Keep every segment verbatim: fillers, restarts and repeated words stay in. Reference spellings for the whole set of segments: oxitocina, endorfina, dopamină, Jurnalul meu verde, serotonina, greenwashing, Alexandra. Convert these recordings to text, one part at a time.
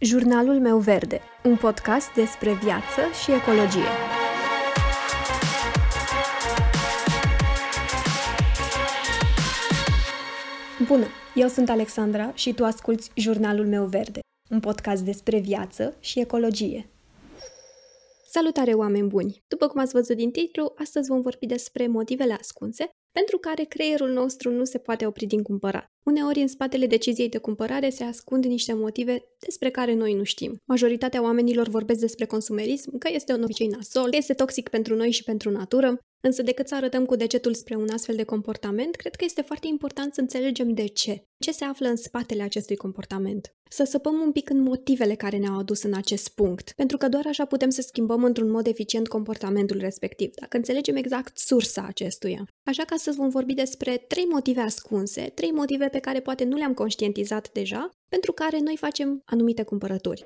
Jurnalul meu verde, un podcast despre viață și ecologie. Bună, eu sunt Alexandra și tu asculți Jurnalul meu verde, un podcast despre viață și ecologie. Salutare, oameni buni! După cum ați văzut din titlu, astăzi vom vorbi despre motivele ascunse pentru care creierul nostru nu se poate opri din cumpărat. Uneori, în spatele deciziei de cumpărare se ascund niște motive despre care noi nu știm. Majoritatea oamenilor vorbesc despre consumerism, că este un obicei nasol, că este toxic pentru noi și pentru natură, însă decât să arătăm cu degetul spre un astfel de comportament, cred că este foarte important să înțelegem de ce. Ce se află în spatele acestui comportament? Să săpăm un pic în motivele care ne-au adus în acest punct, pentru că doar așa putem să schimbăm într-un mod eficient comportamentul respectiv, dacă înțelegem exact sursa acestuia. Așa că astăzi vom vorbi despre trei motive ascunse, trei motive pe care poate nu le-am conștientizat deja, pentru care noi facem anumite cumpărături.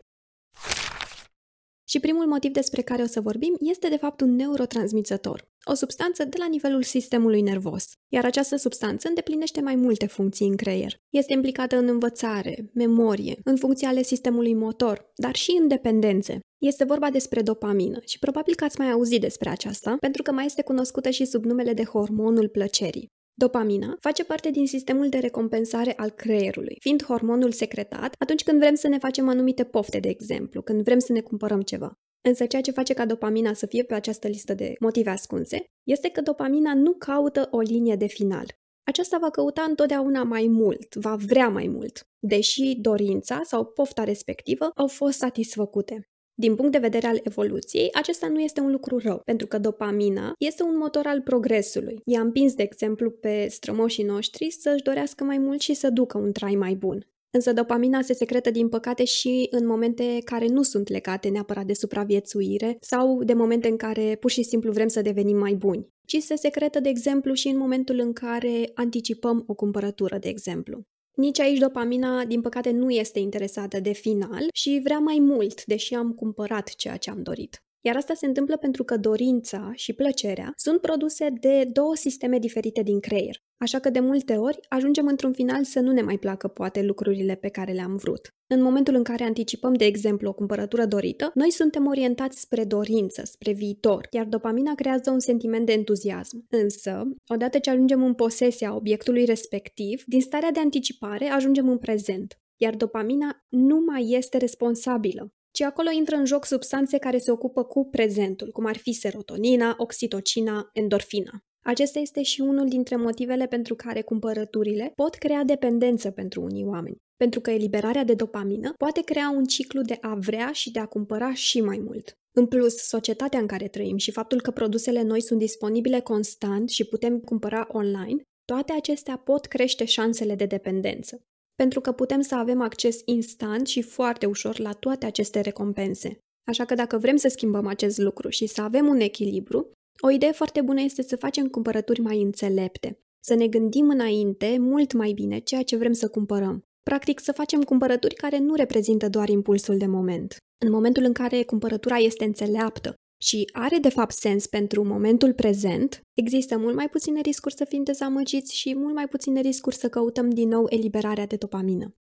Și primul motiv despre care o să vorbim este de fapt un neurotransmițător, o substanță de la nivelul sistemului nervos, iar această substanță îndeplinește mai multe funcții în creier. Este implicată în învățare, memorie, în funcții ale sistemului motor, dar și în dependențe. Este vorba despre dopamină și probabil că ați mai auzit despre aceasta, pentru că mai este cunoscută și sub numele de hormonul plăcerii. Dopamina face parte din sistemul de recompensare al creierului, fiind hormonul secretat atunci când vrem să ne facem anumite pofte, de exemplu, când vrem să ne cumpărăm ceva. Însă ceea ce face ca dopamina să fie pe această listă de motive ascunse este că dopamina nu caută o linie de final. Aceasta va căuta întotdeauna mai mult, va vrea mai mult, deși dorința sau pofta respectivă au fost satisfăcute. Din punct de vedere al evoluției, acesta nu este un lucru rău, pentru că dopamina este un motor al progresului. I-a împins, de exemplu, pe strămoșii noștri să-și dorească mai mult și să ducă un trai mai bun. Însă dopamina se secretă, din păcate, și în momente care nu sunt legate neapărat de supraviețuire sau de momente în care pur și simplu vrem să devenim mai buni, ci se secretă, de exemplu, și în momentul în care anticipăm o cumpărătură, de exemplu. Nici aici dopamina, din păcate, nu este interesată de final și vrea mai mult, deși am cumpărat ceea ce am dorit. Iar asta se întâmplă pentru că dorința și plăcerea sunt produse de două sisteme diferite din creier, așa că de multe ori ajungem într-un final să nu ne mai placă poate lucrurile pe care le-am vrut. În momentul în care anticipăm, de exemplu, o cumpărătură dorită, noi suntem orientați spre dorință, spre viitor, iar dopamina creează un sentiment de entuziasm. Însă, odată ce ajungem în posesia obiectului respectiv, din starea de anticipare ajungem în prezent, iar dopamina nu mai este responsabilă, ci acolo intră în joc substanțe care se ocupă cu prezentul, cum ar fi serotonina, oxitocina, endorfina. Acesta este și unul dintre motivele pentru care cumpărăturile pot crea dependență pentru unii oameni, pentru că eliberarea de dopamină poate crea un ciclu de a vrea și de a cumpăra și mai mult. În plus, societatea în care trăim și faptul că produsele noi sunt disponibile constant și putem cumpăra online, toate acestea pot crește șansele de dependență, pentru că putem să avem acces instant și foarte ușor la toate aceste recompense. Așa că dacă vrem să schimbăm acest lucru și să avem un echilibru, o idee foarte bună este să facem cumpărături mai înțelepte, să ne gândim înainte mult mai bine ceea ce vrem să cumpărăm. Practic, să facem cumpărături care nu reprezintă doar impulsul de moment. În momentul în care cumpărătura este înțeleaptă și are de fapt sens pentru momentul prezent, există mult mai puține riscuri să fim dezamăgiți și mult mai puține riscuri să căutăm din nou eliberarea de dopamină.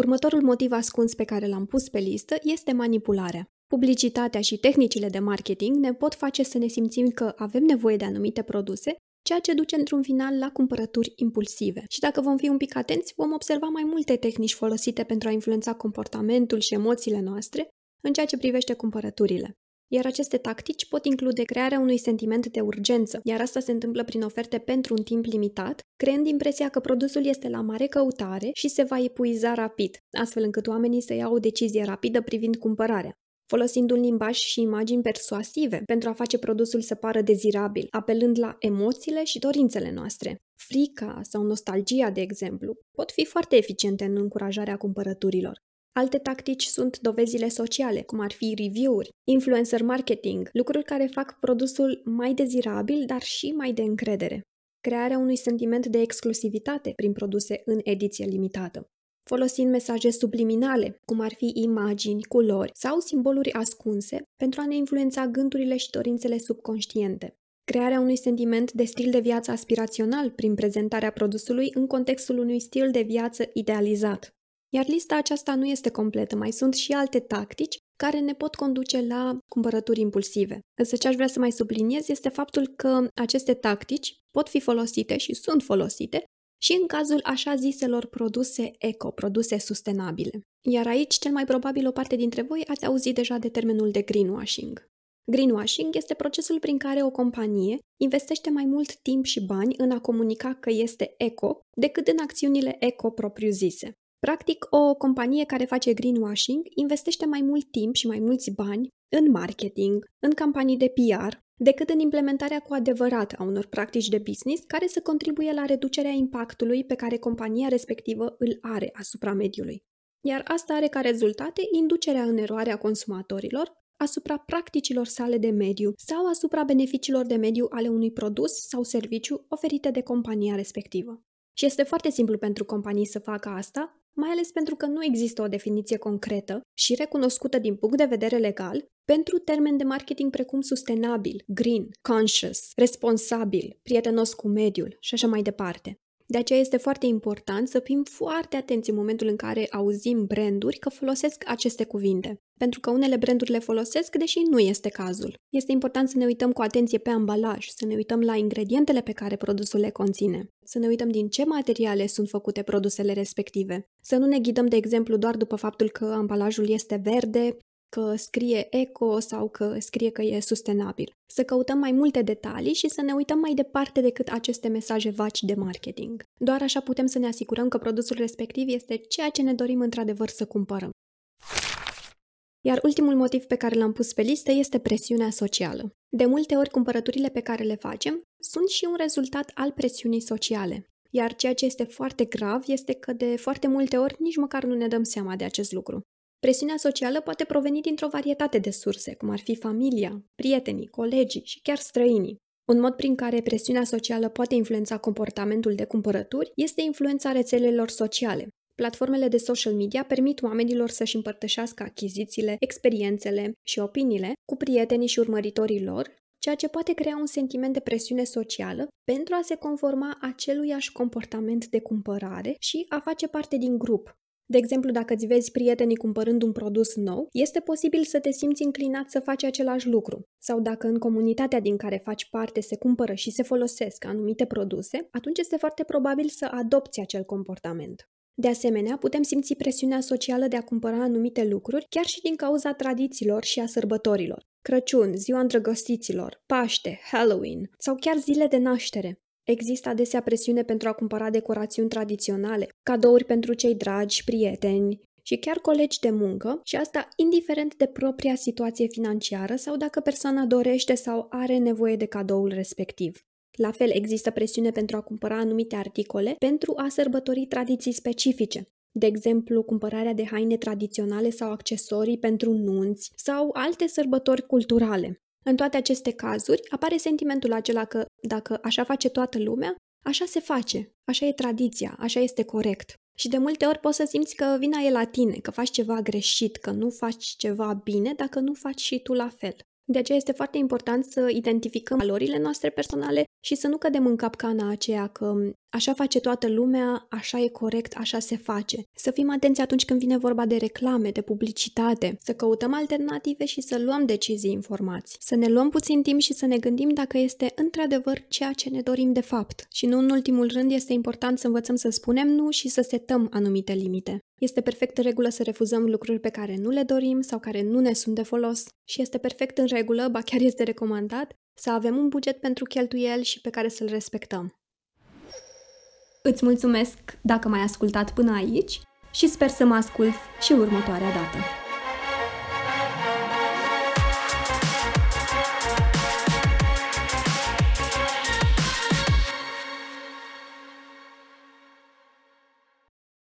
Următorul motiv ascuns pe care l-am pus pe listă este manipularea. Publicitatea și tehnicile de marketing ne pot face să ne simțim că avem nevoie de anumite produse, ceea ce duce într-un final la cumpărături impulsive. Și dacă vom fi un pic atenți, vom observa mai multe tehnici folosite pentru a influența comportamentul și emoțiile noastre în ceea ce privește cumpărăturile. Iar aceste tactici pot include crearea unui sentiment de urgență, iar asta se întâmplă prin oferte pentru un timp limitat, creând impresia că produsul este la mare căutare și se va epuiza rapid, astfel încât oamenii să iau o decizie rapidă privind cumpărarea, folosind un limbaj și imagini persuasive pentru a face produsul să pară dezirabil, apelând la emoțiile și dorințele noastre. Frica sau nostalgia, de exemplu, pot fi foarte eficiente în încurajarea cumpărăturilor. Alte tactici sunt dovezile sociale, cum ar fi review-uri, influencer marketing, lucruri care fac produsul mai dezirabil, dar și mai de încredere. Crearea unui sentiment de exclusivitate prin produse în ediție limitată. Folosind mesaje subliminale, cum ar fi imagini, culori sau simboluri ascunse, pentru a ne influența gândurile și dorințele subconștiente. Crearea unui sentiment de stil de viață aspirațional prin prezentarea produsului în contextul unui stil de viață idealizat. Iar lista aceasta nu este completă, mai sunt și alte tactici care ne pot conduce la cumpărături impulsive. Însă ce aș vrea să mai subliniez este faptul că aceste tactici pot fi folosite și sunt folosite și în cazul așa ziselor produse eco, produse sustenabile. Iar aici, cel mai probabil, o parte dintre voi ați auzit deja de termenul de greenwashing. Greenwashing este procesul prin care o companie investește mai mult timp și bani în a comunica că este eco decât în acțiunile eco propriu-zise. Practic, o companie care face greenwashing investește mai mult timp și mai mulți bani în marketing, în campanii de P R, decât în implementarea cu adevărat a unor practici de business care să contribuie la reducerea impactului pe care compania respectivă îl are asupra mediului. Iar asta are ca rezultate inducerea în eroare a consumatorilor asupra practicilor sale de mediu sau asupra beneficiilor de mediu ale unui produs sau serviciu oferite de compania respectivă. Și este foarte simplu pentru companii să facă asta, mai ales pentru că nu există o definiție concretă și recunoscută din punct de vedere legal pentru termeni de marketing precum sustenabil, green, conscious, responsabil, prietenos cu mediul și așa mai departe. De aceea este foarte important să fim foarte atenți în momentul în care auzim branduri că folosesc aceste cuvinte, pentru că unele branduri le folosesc, deși nu este cazul. Este important să ne uităm cu atenție pe ambalaj, să ne uităm la ingredientele pe care produsul le conține, să ne uităm din ce materiale sunt făcute produsele respective, să nu ne ghidăm, de exemplu, doar după faptul că ambalajul este verde, că scrie eco sau că scrie că e sustenabil. Să căutăm mai multe detalii și să ne uităm mai departe decât aceste mesaje vaci de marketing. Doar așa putem să ne asigurăm că produsul respectiv este ceea ce ne dorim într-adevăr să cumpărăm. Iar ultimul motiv pe care l-am pus pe listă este presiunea socială. De multe ori, cumpărăturile pe care le facem sunt și un rezultat al presiunii sociale. Iar ceea ce este foarte grav este că de foarte multe ori nici măcar nu ne dăm seama de acest lucru. Presiunea socială poate proveni dintr-o varietate de surse, cum ar fi familia, prietenii, colegii și chiar străinii. Un mod prin care presiunea socială poate influența comportamentul de cumpărături este influența rețelelor sociale. Platformele de social media permit oamenilor să-și împărtășească achizițiile, experiențele și opiniile cu prietenii și urmăritorii lor, ceea ce poate crea un sentiment de presiune socială pentru a se conforma aceluiași comportament de cumpărare și a face parte din grup. De exemplu, dacă îți vezi prietenii cumpărând un produs nou, este posibil să te simți înclinat să faci același lucru. Sau dacă în comunitatea din care faci parte se cumpără și se folosesc anumite produse, atunci este foarte probabil să adopți acel comportament. De asemenea, putem simți presiunea socială de a cumpăra anumite lucruri, chiar și din cauza tradițiilor și a sărbătorilor. Crăciun, ziua îndrăgostiților, Paște, Halloween sau chiar zile de naștere. Există adesea presiune pentru a cumpăra decorațiuni tradiționale, cadouri pentru cei dragi, prieteni și chiar colegi de muncă, și asta indiferent de propria situație financiară sau dacă persoana dorește sau are nevoie de cadoul respectiv. La fel, există presiune pentru a cumpăra anumite articole pentru a sărbători tradiții specifice, de exemplu, cumpărarea de haine tradiționale sau accesorii pentru nunți sau alte sărbători culturale. În toate aceste cazuri apare sentimentul acela că dacă așa face toată lumea, așa se face, așa e tradiția, așa este corect. Și de multe ori poți să simți că vina e la tine, că faci ceva greșit, că nu faci ceva bine dacă nu faci și tu la fel. De aceea este foarte important să identificăm valorile noastre personale și să nu cădem în capcana aceea că așa face toată lumea, așa e corect, așa se face. Să fim atenți atunci când vine vorba de reclame, de publicitate, să căutăm alternative și să luăm decizii informați. Să ne luăm puțin timp și să ne gândim dacă este într-adevăr ceea ce ne dorim de fapt. Și nu în ultimul rând este important să învățăm să spunem nu și să setăm anumite limite. Este perfect în regulă să refuzăm lucruri pe care nu le dorim sau care nu ne sunt de folos și este perfect în regulă, ba chiar este recomandat, să avem un buget pentru cheltuieli și pe care să-l respectăm. Îți mulțumesc dacă m-ai ascultat până aici și sper să mă ascult și următoarea dată.